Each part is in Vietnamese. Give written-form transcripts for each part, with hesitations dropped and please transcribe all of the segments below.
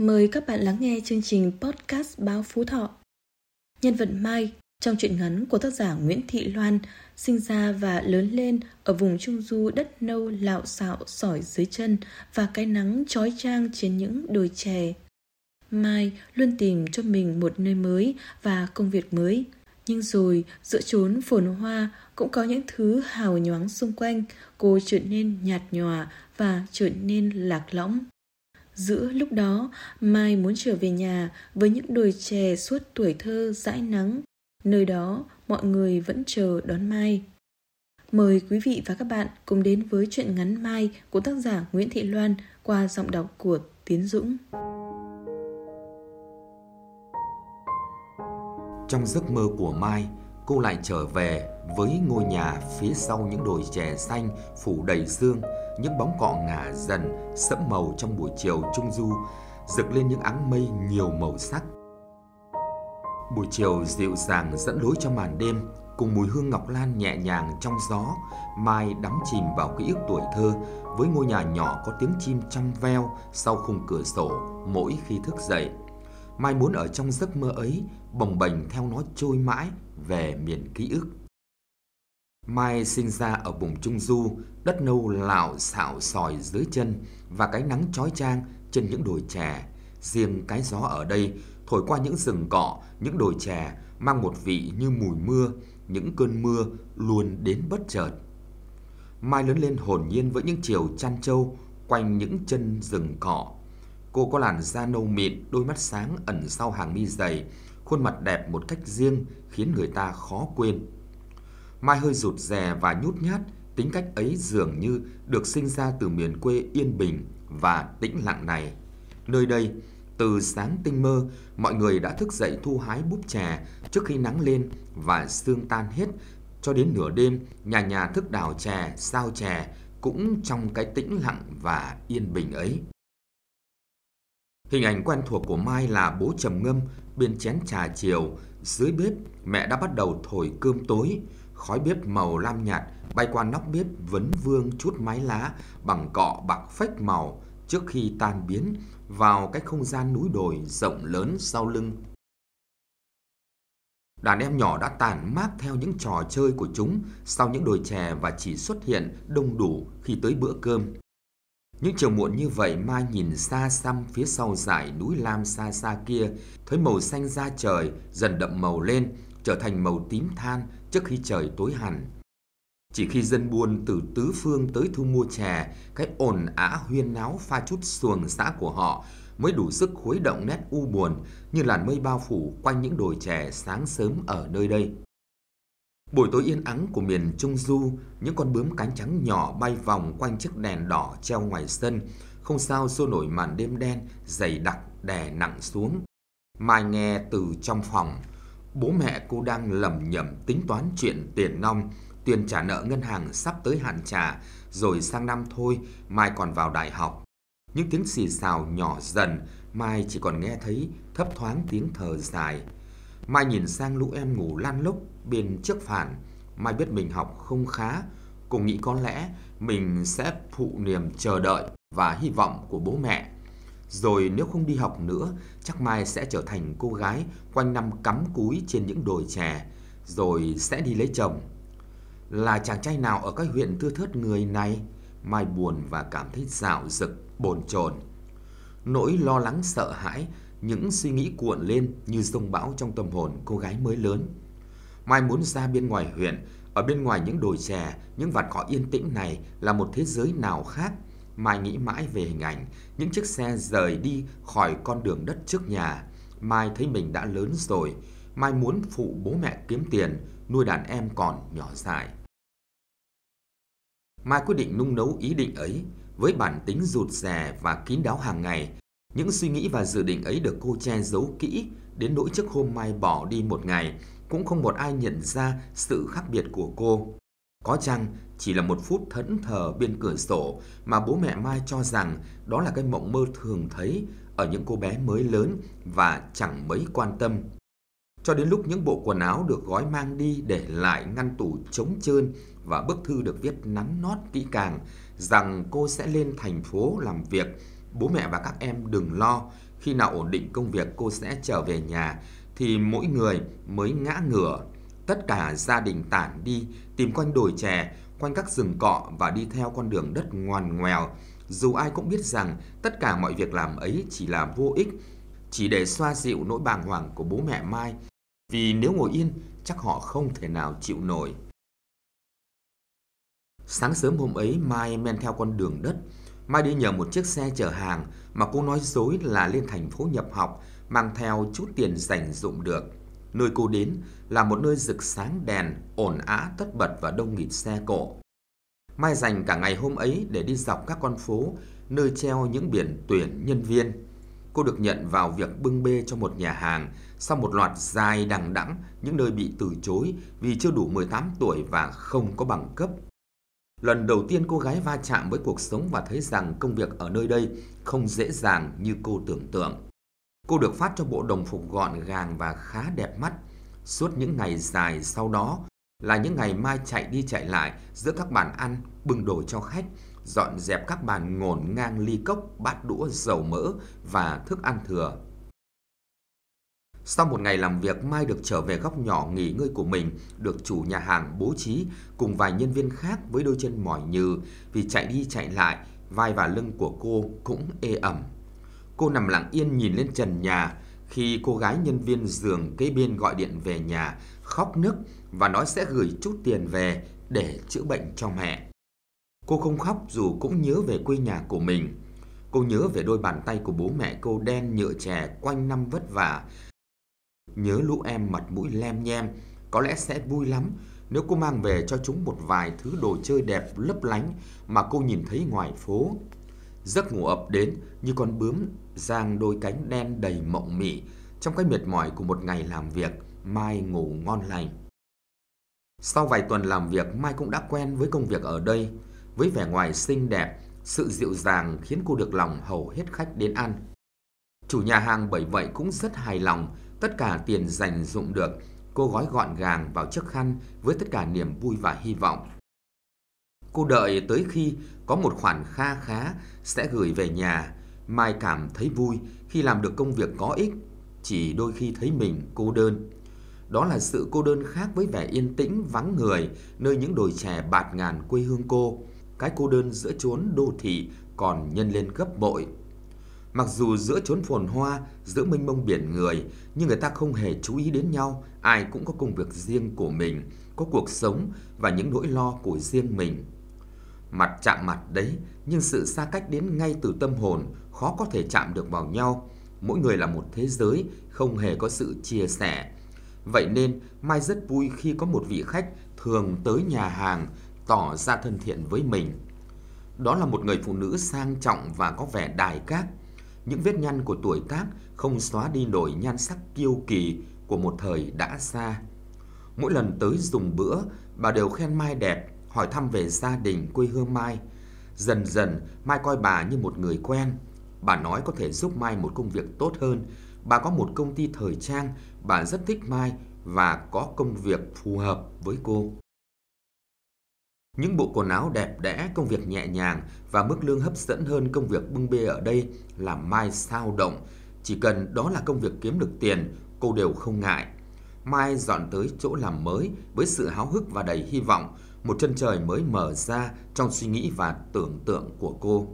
Mời các bạn lắng nghe chương trình podcast Báo Phú Thọ. Nhân vật Mai trong truyện ngắn của tác giả Nguyễn Thị Loan sinh ra và lớn lên ở vùng Trung Du đất nâu lạo xạo sỏi dưới chân và cái nắng chói chang trên những đồi chè. Mai luôn tìm cho mình một nơi mới và công việc mới. Nhưng rồi giữa chốn phồn hoa cũng có những thứ hào nhoáng xung quanh, cô trở nên nhạt nhòa và trở nên lạc lõng. Giữa lúc đó, Mai muốn trở về nhà với những đồi chè suốt tuổi thơ dãi nắng. Nơi đó, mọi người vẫn chờ đón Mai. Mời quý vị và các bạn cùng đến với truyện ngắn Mai của tác giả Nguyễn Thị Loan qua giọng đọc của Tiến Dũng. Trong giấc mơ của Mai, cô lại trở về với ngôi nhà phía sau những đồi chè xanh phủ đầy sương, những bóng cọ ngả dần sẫm màu trong buổi chiều Trung Du, rực lên những áng mây nhiều màu sắc. Buổi chiều dịu dàng dẫn lối cho màn đêm, cùng mùi hương ngọc lan nhẹ nhàng trong gió, Mai đắm chìm vào ký ức tuổi thơ với ngôi nhà nhỏ có tiếng chim trong veo sau khung cửa sổ mỗi khi thức dậy. Mai muốn ở trong giấc mơ ấy, bồng bềnh theo nó trôi mãi về miền ký ức. Mai sinh ra ở vùng Trung Du, đất nâu lạo xạo sỏi dưới chân và cái nắng chói chang trên những đồi chè. Riêng cái gió ở đây thổi qua những rừng cọ, những đồi chè mang một vị như mùi mưa, những cơn mưa luôn đến bất chợt. Mai lớn lên hồn nhiên với những chiều chăn trâu quanh những chân rừng cọ. Cô có làn da nâu mịn, đôi mắt sáng ẩn sau hàng mi dày, khuôn mặt đẹp một cách riêng khiến người ta khó quên. Mai hơi rụt rè và nhút nhát, tính cách ấy dường như được sinh ra từ miền quê yên bình và tĩnh lặng này. Nơi đây, từ sáng tinh mơ, mọi người đã thức dậy thu hái búp chè trước khi nắng lên và sương tan hết, cho đến nửa đêm, nhà nhà thức đào chè, sao chè, cũng trong cái tĩnh lặng và yên bình ấy. Hình ảnh quen thuộc của Mai là bố trầm ngâm bên chén trà chiều, dưới bếp mẹ đã bắt đầu thổi cơm tối, khói bếp màu lam nhạt bay qua nóc bếp vấn vương chút mái lá bằng cọ bạc phách màu trước khi tan biến vào cái không gian núi đồi rộng lớn sau lưng. Đàn em nhỏ đã tản mát theo những trò chơi của chúng sau những đồi chè và chỉ xuất hiện đông đủ khi tới bữa cơm. Những chiều muộn như vậy, Mai nhìn xa xăm phía sau dải núi lam xa xa kia, thấy màu xanh da trời dần đậm màu lên, trở thành màu tím than trước khi trời tối hẳn. Chỉ khi dân buôn từ tứ phương tới thu mua chè, cái ồn ào huyên náo pha chút xuồng xã của họ mới đủ sức khuấy động nét u buồn như làn mây bao phủ quanh những đồi chè sáng sớm ở nơi đây. Buổi tối yên ắng của miền Trung Du, những con bướm cánh trắng nhỏ bay vòng quanh chiếc đèn đỏ treo ngoài sân, không sao xua nổi màn đêm đen dày đặc đè nặng xuống. Mai nghe từ trong phòng, bố mẹ cô đang lẩm nhẩm tính toán chuyện tiền nong, tiền trả nợ ngân hàng sắp tới hạn trả, rồi sang năm thôi Mai còn vào đại học. Những tiếng xì xào nhỏ dần, Mai chỉ còn nghe thấy thấp thoáng tiếng thở dài. Mai nhìn sang lũ em ngủ lan lốc bên trước phản. Mai biết mình học không khá. Cô nghĩ có lẽ mình sẽ phụ niềm chờ đợi và hy vọng của bố mẹ. Rồi nếu không đi học nữa, chắc Mai sẽ trở thành cô gái quanh năm cắm cúi trên những đồi chè, rồi sẽ đi lấy chồng. Là chàng trai nào ở các huyện thưa thớt người này? Mai buồn và cảm thấy dạo dực, bồn chồn. Nỗi lo lắng sợ hãi, những suy nghĩ cuộn lên như dông bão trong tâm hồn cô gái mới lớn. Mai muốn ra bên ngoài huyện, ở bên ngoài những đồi chè, những vạt cỏ yên tĩnh này là một thế giới nào khác. Mai nghĩ mãi về hình ảnh, những chiếc xe rời đi khỏi con đường đất trước nhà. Mai thấy mình đã lớn rồi, Mai muốn phụ bố mẹ kiếm tiền, nuôi đàn em còn nhỏ dại. Mai quyết định nung nấu ý định ấy, với bản tính rụt rè và kín đáo hàng ngày. Những suy nghĩ và dự định ấy được cô che giấu kỹ, đến nỗi trước hôm Mai bỏ đi một ngày, cũng không một ai nhận ra sự khác biệt của cô. Có chăng chỉ là một phút thẫn thờ bên cửa sổ mà bố mẹ Mai cho rằng đó là cái mộng mơ thường thấy ở những cô bé mới lớn và chẳng mấy quan tâm. Cho đến lúc những bộ quần áo được gói mang đi để lại ngăn tủ trống trơn và bức thư được viết nắn nót kỹ càng rằng cô sẽ lên thành phố làm việc, bố mẹ và các em đừng lo, Khi nào ổn định công việc cô sẽ trở về nhà thì mỗi người mới ngã ngửa. Tất cả gia đình tản đi tìm quanh đồi chè, quanh các rừng cọ và đi theo con đường đất ngoằn ngoèo. Dù ai cũng biết rằng tất cả mọi việc làm ấy chỉ là vô ích, chỉ để xoa dịu nỗi bàng hoàng của bố mẹ Mai. Vì nếu ngồi yên, chắc họ không thể nào chịu nổi. Sáng sớm hôm ấy, Mai men theo con đường đất. Mai đi nhờ một chiếc xe chở hàng mà cô nói dối là lên thành phố nhập học, mang theo chút tiền dành dụm được. Nơi cô đến là một nơi rực sáng đèn, ồn ào tất bật và đông nghịt xe cộ. Mai dành cả ngày hôm ấy để đi dọc các con phố, nơi treo những biển tuyển nhân viên. Cô được nhận vào việc bưng bê cho một nhà hàng sau một loạt dài đằng đẵng những nơi bị từ chối vì chưa đủ 18 tuổi và không có bằng cấp. Lần đầu tiên cô gái va chạm với cuộc sống và thấy rằng công việc ở nơi đây không dễ dàng như cô tưởng tượng. Cô được phát cho bộ đồng phục gọn gàng và khá đẹp mắt. Suốt những ngày dài sau đó là những ngày Mai chạy đi chạy lại giữa các bàn ăn, bưng đồ cho khách, dọn dẹp các bàn ngổn ngang ly cốc, bát đũa, dầu mỡ và thức ăn thừa. Sau một ngày làm việc, Mai được trở về góc nhỏ nghỉ ngơi của mình, được chủ nhà hàng bố trí cùng vài nhân viên khác với đôi chân mỏi nhừ vì chạy đi chạy lại, vai và lưng của cô cũng ê ẩm. Cô nằm lặng yên nhìn lên trần nhà khi cô gái nhân viên giường kế bên gọi điện về nhà, khóc nức và nói sẽ gửi chút tiền về để chữa bệnh cho mẹ. Cô không khóc dù cũng nhớ về quê nhà của mình. Cô nhớ về đôi bàn tay của bố mẹ cô đen nhựa chè quanh năm vất vả. Nhớ lũ em mặt mũi lem nhem, có lẽ sẽ vui lắm nếu cô mang về cho chúng một vài thứ đồ chơi đẹp lấp lánh mà cô nhìn thấy ngoài phố. Giấc ngủ ập đến như con bướm giang đôi cánh đen đầy mộng mị. Trong cái mệt mỏi của một ngày làm việc, Mai ngủ ngon lành. Sau vài tuần làm việc, Mai cũng đã quen với công việc ở đây. Với vẻ ngoài xinh đẹp, sự dịu dàng khiến cô được lòng hầu hết khách đến ăn. Chủ nhà hàng bởi vậy cũng rất hài lòng. Tất cả tiền dành dụm được, cô gói gọn gàng vào chiếc khăn với tất cả niềm vui và hy vọng. Cô đợi tới khi có một khoản kha khá sẽ gửi về nhà. Mai cảm thấy vui khi làm được công việc có ích, chỉ đôi khi thấy mình cô đơn. Đó là sự cô đơn khác với vẻ yên tĩnh vắng người nơi những đồi chè bạt ngàn quê hương cô. Cái cô đơn giữa chốn đô thị còn nhân lên gấp bội. Mặc dù giữa chốn phồn hoa, giữa mênh mông biển người, nhưng người ta không hề chú ý đến nhau. Ai cũng có công việc riêng của mình, có cuộc sống và những nỗi lo của riêng mình. Mặt chạm mặt đấy, nhưng sự xa cách đến ngay từ tâm hồn, khó có thể chạm được vào nhau. Mỗi người là một thế giới, không hề có sự chia sẻ. Vậy nên, Mai rất vui khi có một vị khách thường tới nhà hàng, tỏ ra thân thiện với mình. Đó là một người phụ nữ sang trọng và có vẻ đài các. Những vết nhăn của tuổi tác không xóa đi nổi nhan sắc kiêu kỳ của một thời đã xa. Mỗi lần tới dùng bữa, bà đều khen Mai đẹp, hỏi thăm về gia đình quê hương Mai. Dần dần, Mai coi bà như một người quen. Bà nói có thể giúp Mai một công việc tốt hơn. Bà có một công ty thời trang, bà rất thích Mai và có công việc phù hợp với cô. Những bộ quần áo đẹp đẽ, công việc nhẹ nhàng và mức lương hấp dẫn hơn công việc bưng bê ở đây làm Mai xao động. Chỉ cần đó là công việc kiếm được tiền, cô đều không ngại. Mai dọn tới chỗ làm mới với sự háo hức và đầy hy vọng. Một chân trời mới mở ra trong suy nghĩ và tưởng tượng của cô.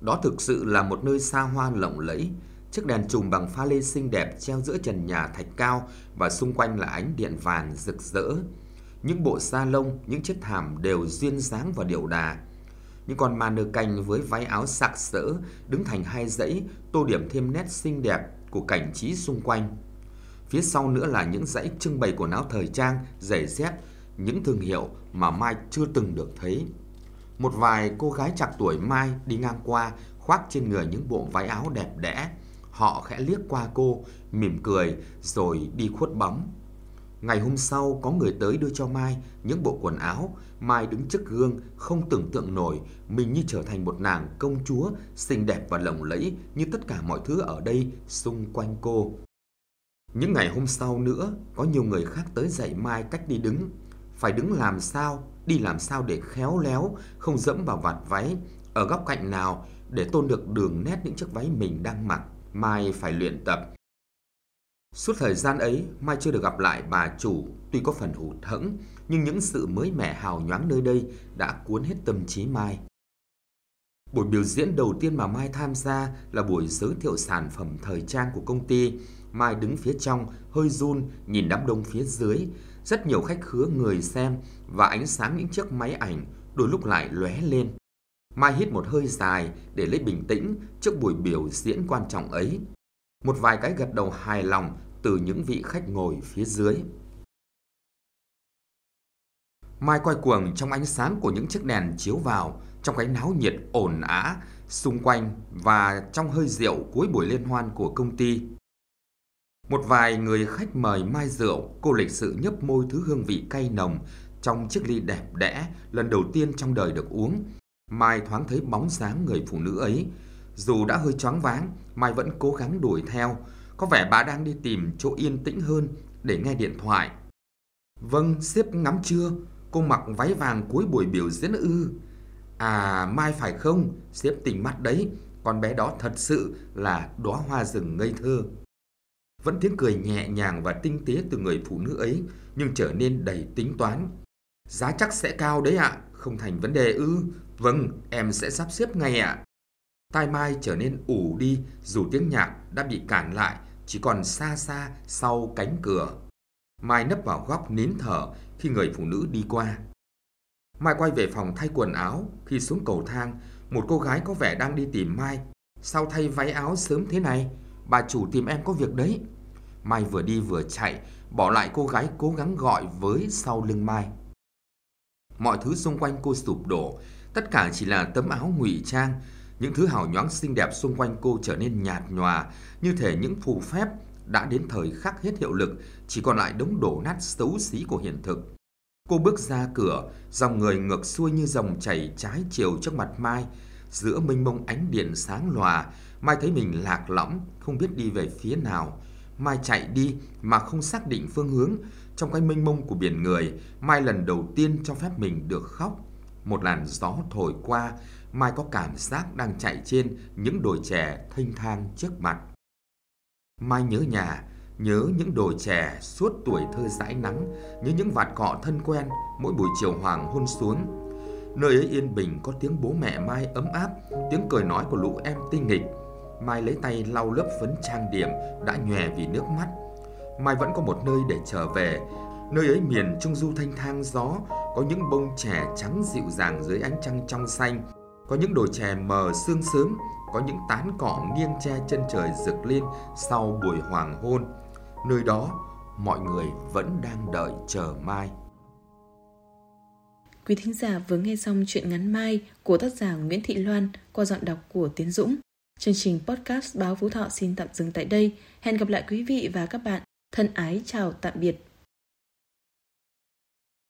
Đó thực sự là một nơi xa hoa lộng lẫy. Chiếc đèn chùm bằng pha lê xinh đẹp treo giữa trần nhà thạch cao và xung quanh là ánh điện vàng rực rỡ. Những bộ sa lông, những chiếc thảm đều duyên dáng và điệu đà. Những con ma nơ canh với váy áo sặc sỡ đứng thành hai dãy, tô điểm thêm nét xinh đẹp của cảnh trí xung quanh. Phía sau nữa là những dãy trưng bày quần áo thời trang, giày dép, những thương hiệu mà Mai chưa từng được thấy. Một vài cô gái trạc tuổi Mai đi ngang qua, khoác trên người những bộ váy áo đẹp đẽ. Họ khẽ liếc qua cô, mỉm cười rồi đi khuất bóng. Ngày hôm sau có người tới đưa cho Mai những bộ quần áo. Mai đứng trước gương không tưởng tượng nổi mình như trở thành một nàng công chúa xinh đẹp và lộng lẫy như tất cả mọi thứ ở đây xung quanh cô. Những ngày hôm sau nữa có nhiều người khác tới dạy Mai cách đi đứng. Phải đứng làm sao, đi làm sao để khéo léo, không dẫm vào vạt váy, ở góc cạnh nào để tôn được đường nét những chiếc váy mình đang mặc. Mai phải luyện tập. Suốt thời gian ấy, Mai chưa được gặp lại bà chủ, tuy có phần hụt hẫng, nhưng những sự mới mẻ hào nhoáng nơi đây đã cuốn hết tâm trí Mai. Buổi biểu diễn đầu tiên mà Mai tham gia là buổi giới thiệu sản phẩm thời trang của công ty. Mai đứng phía trong, hơi run, nhìn đám đông phía dưới. Rất nhiều khách khứa người xem và ánh sáng những chiếc máy ảnh đôi lúc lại lóe lên. Mai hít một hơi dài để lấy bình tĩnh trước buổi biểu diễn quan trọng ấy. Một vài cái gật đầu hài lòng từ những vị khách ngồi phía dưới. Mai quay cuồng trong ánh sáng của những chiếc đèn chiếu vào, trong cái náo nhiệt ồn ào xung quanh và trong hơi rượu cuối buổi liên hoan của công ty. Một vài người khách mời Mai rượu, cô lịch sự nhấp môi thứ hương vị cay nồng trong chiếc ly đẹp đẽ lần đầu tiên trong đời được uống. Mai thoáng thấy bóng dáng người phụ nữ ấy. Dù đã hơi choáng váng, Mai vẫn cố gắng đuổi theo. Có vẻ bà đang đi tìm chỗ yên tĩnh hơn để nghe điện thoại. Vâng, sếp ngắm chưa? Cô mặc váy vàng cuối buổi biểu diễn ư? À, Mai phải không? Sếp tỉnh mắt đấy. Con bé đó thật sự là đóa hoa rừng ngây thơ. Vẫn tiếng cười nhẹ nhàng và tinh tế từ người phụ nữ ấy, nhưng trở nên đầy tính toán. Giá chắc sẽ cao đấy ạ. Không thành vấn đề ư? Vâng, em sẽ sắp xếp ngay ạ. Tai Mai trở nên ù đi dù tiếng nhạc đã bị cản lại, chỉ còn xa xa sau cánh cửa. Mai nấp vào góc nín thở khi người phụ nữ đi qua. Mai quay về phòng thay quần áo. Khi xuống cầu thang, một cô gái có vẻ đang đi tìm Mai. Sao thay váy áo sớm thế này? Bà chủ tìm em có việc đấy. Mai vừa đi vừa chạy, bỏ lại cô gái cố gắng gọi với sau lưng Mai. Mọi thứ xung quanh cô sụp đổ, tất cả chỉ là tấm áo ngụy trang. Những thứ hào nhoáng xinh đẹp xung quanh cô trở nên nhạt nhòa, như thể những phù phép đã đến thời khắc hết hiệu lực, chỉ còn lại đống đổ nát xấu xí của hiện thực. Cô bước ra cửa, dòng người ngược xuôi như dòng chảy trái chiều trước mặt Mai. Giữa mênh mông ánh điện sáng lòa, Mai thấy mình lạc lõng, không biết đi về phía nào. Mai chạy đi mà không xác định phương hướng. Trong cái mênh mông của biển người, Mai lần đầu tiên cho phép mình được khóc. Một làn gió thổi qua, Mai có cảm giác đang chạy trên những đồi chè thênh thang trước mặt. Mai nhớ nhà, nhớ những đồi chè suốt tuổi thơ dãi nắng, nhớ những vạt cỏ thân quen mỗi buổi chiều hoàng hôn xuống. Nơi ấy yên bình có tiếng bố mẹ Mai ấm áp, tiếng cười nói của lũ em tinh nghịch. Mai lấy tay lau lớp phấn trang điểm đã nhòe vì nước mắt. Mai vẫn có một nơi để trở về. Nơi ấy miền trung du thanh thang gió, có những bông chè trắng dịu dàng dưới ánh trăng trong xanh, có những đồi chè mờ sương sớm, có những tán cỏ nghiêng che chân trời rực lên sau buổi hoàng hôn. Nơi đó, mọi người vẫn đang đợi chờ Mai. Quý thính giả vừa nghe xong truyện ngắn Mai của tác giả Nguyễn Thị Loan qua giọng đọc của Tiến Dũng. Chương trình podcast Báo Phú Thọ xin tạm dừng tại đây. Hẹn gặp lại quý vị và các bạn. Thân ái chào tạm biệt.